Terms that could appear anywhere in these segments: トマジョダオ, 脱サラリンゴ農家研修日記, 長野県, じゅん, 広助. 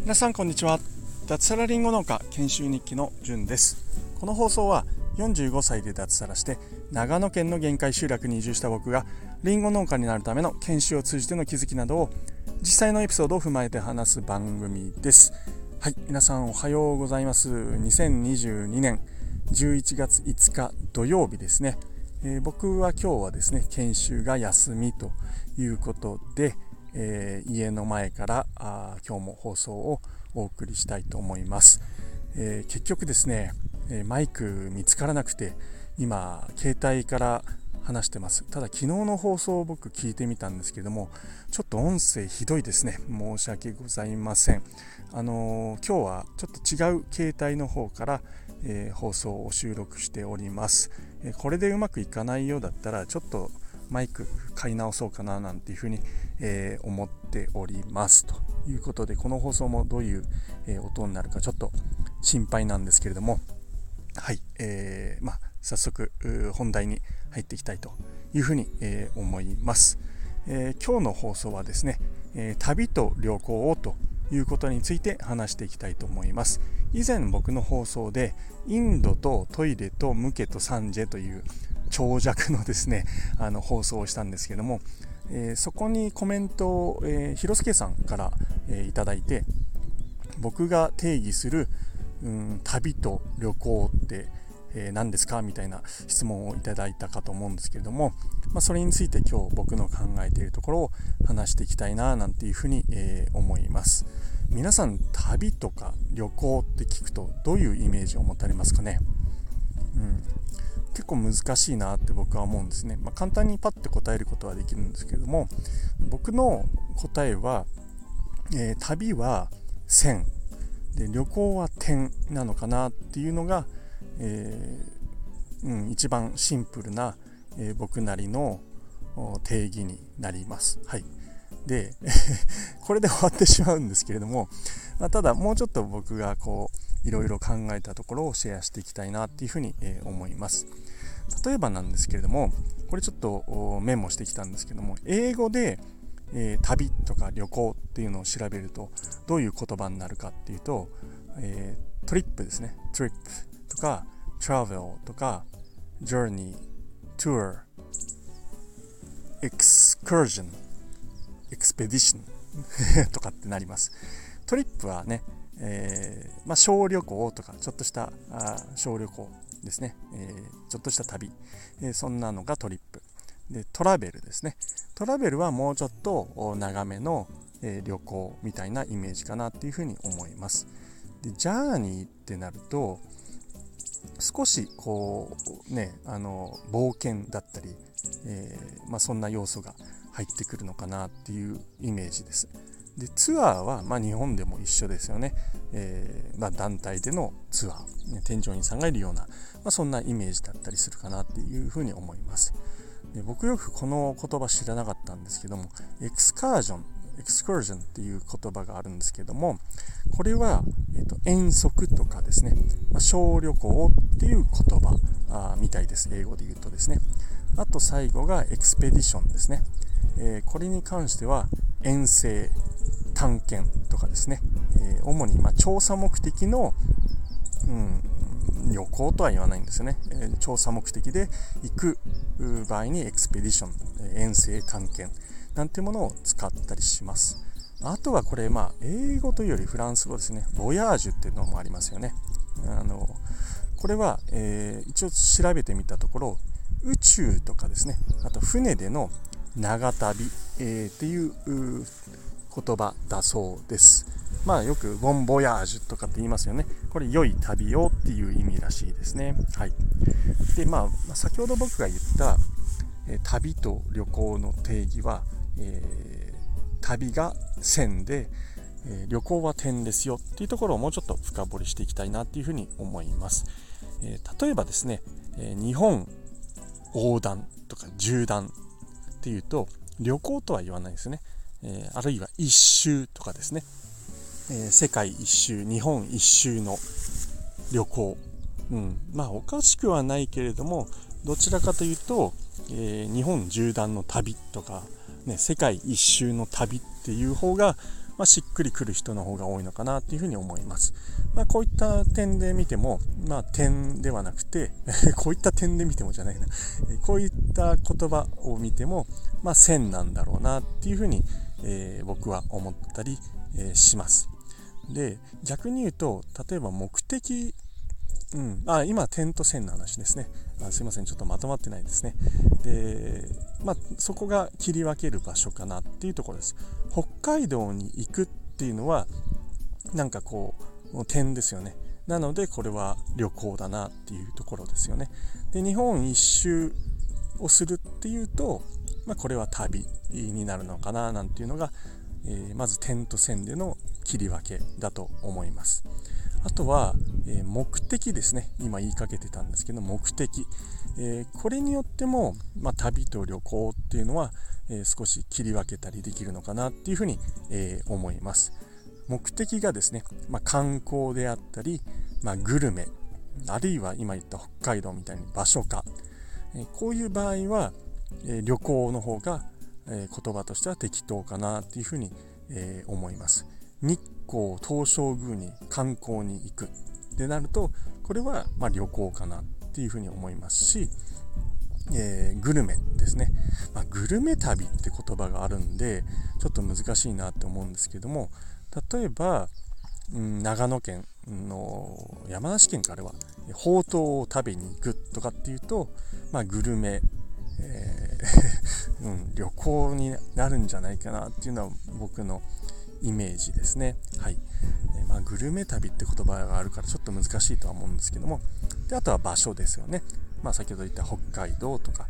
皆さんこんにちは。脱サラリンゴ農家研修日記のじゅんです。この放送は45歳で脱サラして長野県の限界集落に移住した僕がリンゴ農家になるための研修を通じての気づきなどを実際のエピソードを踏まえて話す番組です。はい、皆さんおはようございます。2022年11月5日土曜日ですね。僕は今日はですね、研修が休みということで、家の前から今日も放送をお送りしたいと思います。結局ですね、マイク見つからなくて今携帯から話してます。ただ昨日の放送を僕聞いてみたんですけども、ちょっと音声ひどいですね。申し訳ございません。今日はちょっと違う携帯の方から放送を収録しております。これでうまくいかないようだったらちょっとマイク買い直そうかななんていうふうに思っております。ということでこの放送もどういう音になるかちょっと心配なんですけれども、はい、早速本題に入っていきたいというふうに思います。今日の放送はですね、旅と旅行をということについて話していきたいと思います。以前僕の放送でインドとトイレとムケとサンジェという長尺のですね放送をしたんですけども、そこにコメントを広助さんからいただいて、僕が定義する旅と旅行って何ですかみたいな質問をいただいたかと思うんですけれども、それについて今日僕の考えているところを話していきたいななんていうふうに思います。皆さん旅とか旅行って聞くとどういうイメージを持たれますかね。結構難しいなって僕は思うんですね。簡単にパッと答えることはできるんですけれども、僕の答えは、旅は線で旅行は点なのかなっていうのが一番シンプルな、僕なりの定義になります。はい、でこれで終わってしまうんですけれども、ただもうちょっと僕がいろいろ考えたところをシェアしていきたいなっていうふうに、思います。例えばなんですけれども、これちょっとメモしてきたんですけども、英語で、旅とか旅行っていうのを調べるとどういう言葉になるかっていうと、トリップですね。トリップとかtravel とか journey、tour、excursion、expedition とかってなります。トリップはね、小旅行とかちょっとした小旅行ですね。ちょっとした旅、そんなのがトリップ。で、トラベルですね。トラベルはもうちょっと長めの、旅行みたいなイメージかなっていうふうに思います。で、ジャーニーってなると少し冒険だったり、そんな要素が入ってくるのかなっていうイメージです。で、ツアーは、日本でも一緒ですよね。団体でのツアー、添乗員さんがいるような、そんなイメージだったりするかなっていうふうに思います。で、僕よくこの言葉知らなかったんですけども、エクスカージョンっていう言葉があるんですけども、これは、遠足とかですね、小旅行っていう言葉みたいです。英語で言うとですね。あと最後がエクスペディションですね。これに関しては遠征、探検とかですね、主に調査目的の、旅行とは言わないんですよね。調査目的で行く場合にエクスペディション、遠征、探検なんてものを使ったりします。あとはこれ、英語というよりフランス語ですね。ボヤージュっていうのもありますよね。これは、一応調べてみたところ、宇宙とかですね、あと船での長旅、っていう言葉だそうです。よくボンボヤージュとかって言いますよね。これ良い旅をっていう意味らしいですね。はい、で、先ほど僕が言った、旅と旅行の定義は、旅が線で、旅行は点ですよっていうところをもうちょっと深掘りしていきたいなっていうふうに思います。例えばですね、日本横断とか縦断っていうと旅行とは言わないですね。あるいは一周とかですね、世界一周、日本一周の旅行、おかしくはないけれども、どちらかというと、日本縦断の旅とか、ね、世界一周の旅っていう方が、まあ、しっくりくる人の方が多いのかなっていうふうに思います。まあ、こういった点で見ても、まあ、点ではなくてこういった点で見てもじゃないな、こういった言葉を見ても、まあ、線なんだろうなっていうふうに、僕は思ったり、します。で、逆に言うと、例えば目的、今点と線の話ですね。すいません、ちょっとまとまってないですね。で、まあ、そこが切り分ける場所かなっていうところです。北海道に行くっていうのはなんかこう点ですよね。なのでこれは旅行だなっていうところですよね。で、日本一周をするっていうと、まあ、これは旅になるのかななんていうのが、まず点と線での切り分けだと思います。あとは、目的ですね。今言いかけてたんですけど、目的、これによっても、まあ、旅と旅行っていうのは、少し切り分けたりできるのかなっていうふうに、思います。目的がですね、まあ、観光であったり、まあ、グルメ、あるいは今言った北海道みたいに場所か、こういう場合は、旅行の方が、言葉としては適当かなっていうふうに、思います。日光東照宮に観光に行くってなると、これはまあ旅行かなっていうふうに思いますし、グルメですね、まあ、グルメ旅って言葉があるんでちょっと難しいなって思うんですけども、例えば、長野県の山梨県からはほうとうを食べに行くとかっていうと、まあ、グルメ、旅行になるんじゃないかなっていうのは僕のイメージですね。はい。まあ、グルメ旅って言葉があるからちょっと難しいとは思うんですけども、で、あとは場所ですよね。まあ、先ほど言った北海道とか、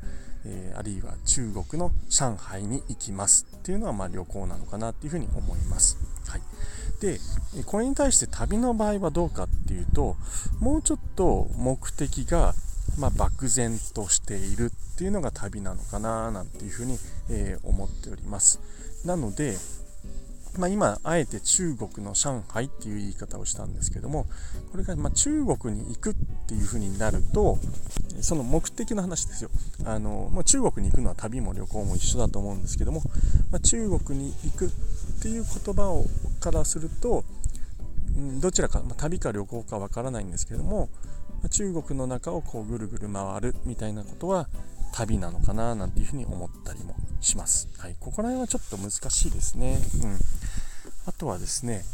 あるいは中国の上海に行きますっていうのは、まあ、旅行なのかなっていうふうに思います。はい。で、これに対して旅の場合はどうかっていうと、もうちょっと目的が、まあ、漠然としているっていうのが旅なのかななんていうふうに、思っております。なので、まあ、今あえて中国の上海っていう言い方をしたんですけども、これがまあ中国に行くっていうふうになると、その目的の話ですよ。まあ、中国に行くのは旅も旅行も一緒だと思うんですけども、まあ、中国に行くっていう言葉をからすると、どちらか、まあ、旅か旅行かわからないんですけども、中国の中をこうぐるぐる回るみたいなことは旅なのかななんていうふうに思ったりもします。はい。ここら辺はちょっと難しいですね。あとはですね、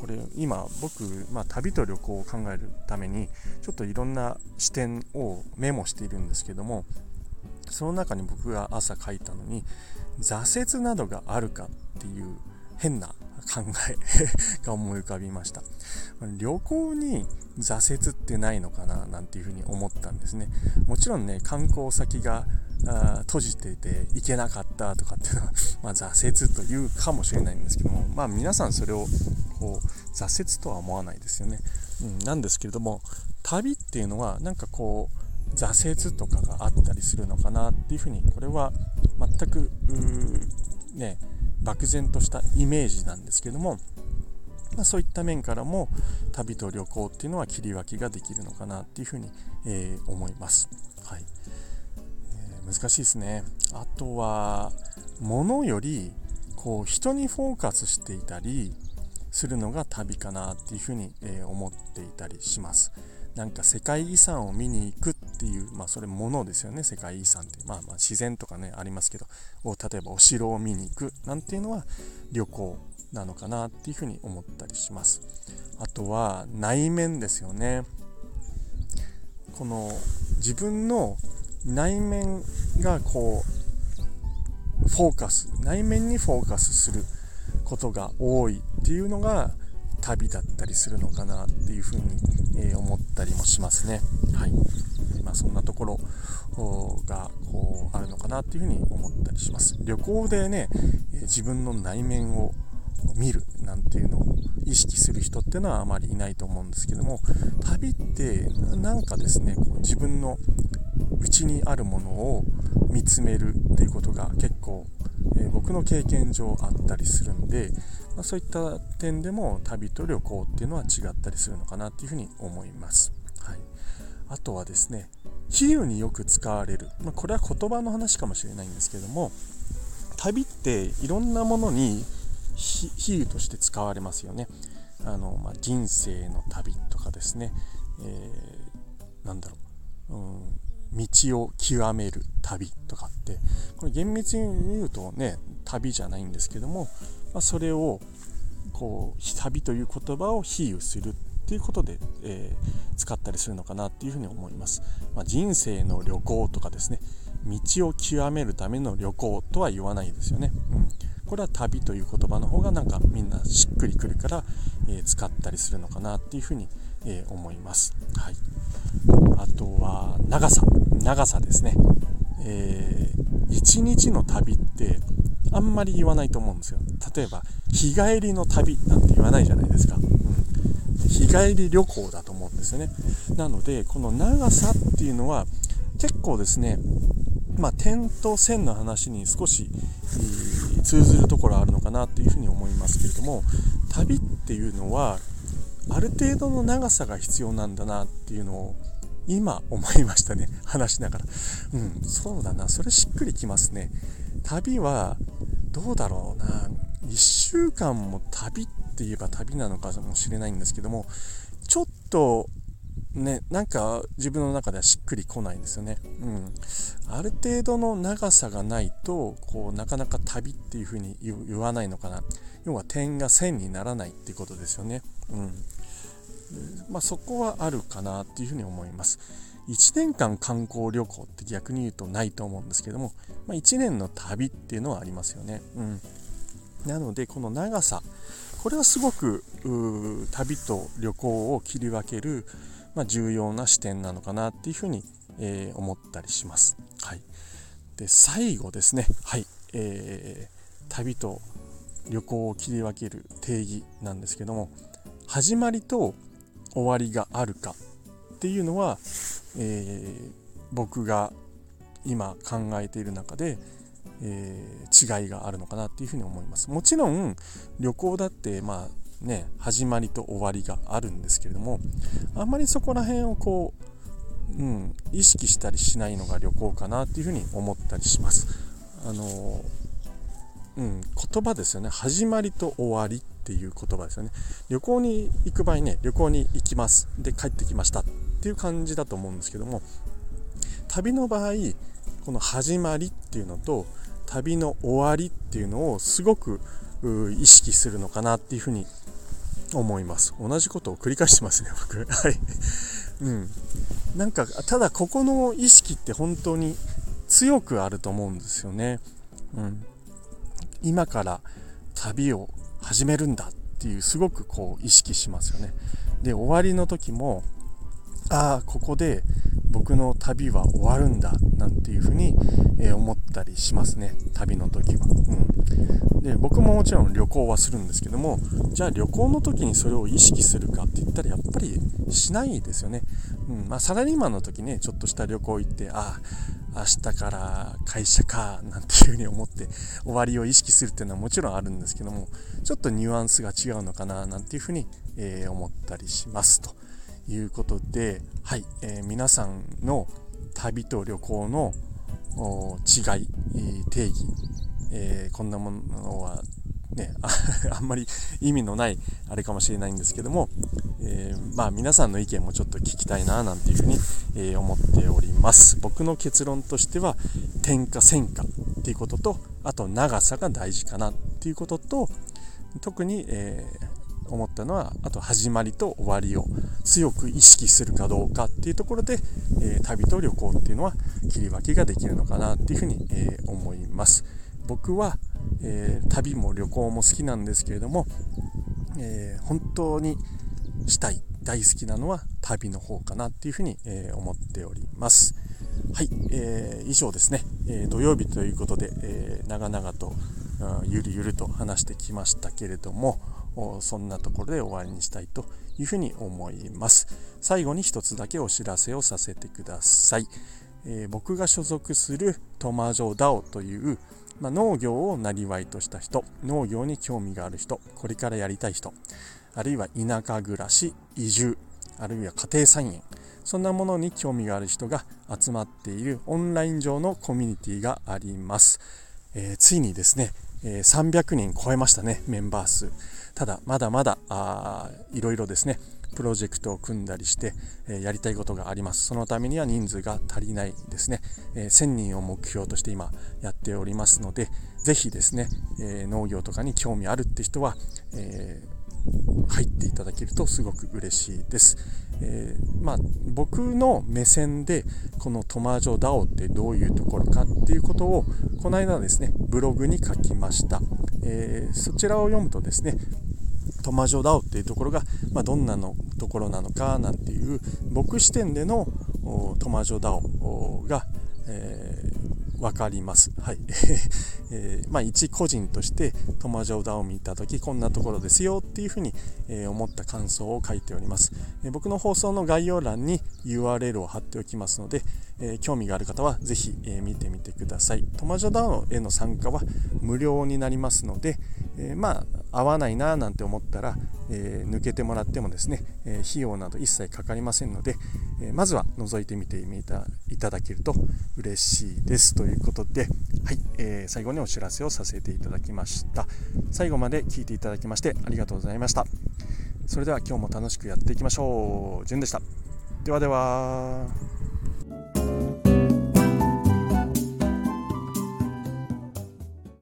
これ今僕、まあ、旅と旅行を考えるためにちょっといろんな視点をメモしているんですけども、その中に僕が朝書いたのに、挫折などがあるかっていう変な考えが思い浮かびました。旅行に挫折ってないのかななんていうふうに思ったんですね。もちろんね、観光先が閉じていて行けなかったとかっていうのは、まあ、挫折というかもしれないんですけども、まあ、皆さんそれをこう挫折とは思わないですよね。なんですけれども、旅っていうのはなんかこう挫折とかがあったりするのかなっていうふうに、これは全くね、漠然としたイメージなんですけども、まあ、そういった面からも旅と旅行っていうのは切り分けができるのかなっていうふうに、思います。はい。難しいですね。あとは物よりこう人にフォーカスしていたりするのが旅かなっていうふうに、思っていたりします。なんか世界遺産を見に行くっていう、まあ、それものですよね。世界遺産って、まあ、まあ自然とかねありますけど、例えばお城を見に行くなんていうのは旅行なのかなっていうふうに思ったりします。あとは内面ですよね。この自分の内面がこうフォーカス、内面にフォーカスすることが多いっていうのが旅だったりするのかなっていうふうに、思ったりもしますね。はい。まあ、そんなところがこうあるのかなっていうふうに思ったりします。旅行でね、自分の内面を見るなんていうのを意識する人っていうのはあまりいないと思うんですけども、旅ってなんかですね、こう自分の内にあるものを見つめるっていうことが結構、僕の経験上あったりするんで、まあ、そういった点でも旅と旅行っていうのは違ったりするのかなっていうふうに思います。はい。あとはですね、比喩によく使われる、まあ、これは言葉の話かもしれないんですけども、旅っていろんなものに比喩として使われますよね。人生の旅とかですね、道を極める旅とかって、これ厳密に言うとね旅じゃないんですけども、それをこう旅という言葉を比喩するっていうことで、使ったりするのかなっていうふうに思います。人生の旅行とかですね、道を極めるための旅行とは言わないですよね、これは旅という言葉の方がなんかみんなしっくりくるから、使ったりするのかなっていうふうに、思います、はい。あとは長さですね、一日の旅ってあんまり言わないと思うんですよ。例えば日帰りの旅なんて言わないじゃないですか、日帰り旅行だと思うんですよね。なのでこの長さっていうのは結構ですね、点と線の話に少し通ずるところあるのかなというふうに思いますけれども、旅っていうのはある程度の長さが必要なんだなっていうのを今思いましたね、話しながら。そうだな、それしっくりきますね。旅はどうだろうな、1週間も旅って言えば旅なのかもしれないんですけども、ちょっとね、なんか自分の中ではしっくりこないんですよね、ある程度の長さがないとこうなかなか旅っていうふうに言わないのかな。要は点が線にならないっていうことですよね、そこはあるかなっていうふうに思います。1年間観光旅行って逆に言うとないと思うんですけども、1年の旅っていうのはありますよね、なのでこの長さ、これはすごく旅と旅行を切り分ける重要な視点なのかなっていうふうに、思ったりします、はい。で最後ですね、はい、旅と旅行を切り分ける定義なんですけども、始まりと終わりがあるかっていうのは、僕が今考えている中で、違いがあるのかなっていうふうに思います。もちろん旅行だって始まりと終わりがあるんですけれども、あんまりそこら辺をこう、意識したりしないのが旅行かなっていうふうに思ったりします。言葉ですよね、始まりと終わりっていう言葉ですよね。旅行に行く場合ね、旅行に行きますで帰ってきましたっていう感じだと思うんですけども、旅の場合この始まりっていうのと旅の終わりっていうのをすごく意識するのかなっていうふうに思います。同じことを繰り返してますね僕はい、なんかただここの意識って本当に強くあると思うんですよね、今から旅を始めるんだっていうすごくこう意識しますよね。で終わりの時もここで僕の旅は終わるんだなんていうふうに思ったりしますね、旅の時は、で僕ももちろん旅行はするんですけども、じゃあ旅行の時にそれを意識するかって言ったらやっぱりしないですよね、サラリーマンの時ね、ちょっとした旅行行って明日から会社かなんていうふうに思って終わりを意識するっていうのはもちろんあるんですけども、ちょっとニュアンスが違うのかななんていうふうに思ったりしますということで、はい、皆さんの旅と旅行の違い、定義、こんなものはねあんまり意味のないあれかもしれないんですけども、皆さんの意見もちょっと聞きたいななんていうふうに、思っております。僕の結論としては点か線かっていうことと、あと長さが大事かなっていうことと、特に、思ったのはあと始まりと終わりを強く意識するかどうかっていうところで、旅と旅行っていうのは切り分けができるのかなっていうふうに、思います。僕は、旅も旅行も好きなんですけれども、本当に大好きなのは旅の方かなっていうふうに、思っております。はい、以上ですね、土曜日ということで、長々とゆるゆると話してきましたけれども、そんなところで終わりにしたいというふうに思います。最後に一つだけお知らせをさせてください、僕が所属するトマジョダオという、農業をなりわいとした人、農業に興味がある人、これからやりたい人、あるいは田舎暮らし、移住、あるいは家庭菜園、そんなものに興味がある人が集まっているオンライン上のコミュニティがあります。ついにですね、300人超えましたね、メンバー数。ただまだまだいろいろですねプロジェクトを組んだりして、やりたいことがあります。そのためには人数が足りないですね、1000人を目標として今やっておりますので、ぜひですね、農業とかに興味あるって人は、入っていただけるとすごく嬉しいです。僕の目線でこのトマジョダオってどういうところかっていうことをこの間ですねブログに書きました。そちらを読むとですね、トマジョダオっていうところが、どんなのところなのかなんていう僕視点でのトマジョダオが、わかります。はい。一個人としてトマジョダオを見たときこんなところですよっていうふうに、思った感想を書いております。僕の放送の概要欄に URL を貼っておきますので、興味がある方はぜひ、見てみてください。トマジョダオへの参加は無料になりますので、合わないななんて思ったら、抜けてもらってもですね、費用など一切かかりませんので、まずは覗いてみていただけると嬉しいですということで、はい、最後にお知らせをさせていただきました。最後まで聞いていただきましてありがとうございました。それでは今日も楽しくやっていきましょう。じゅんでした。ではでは。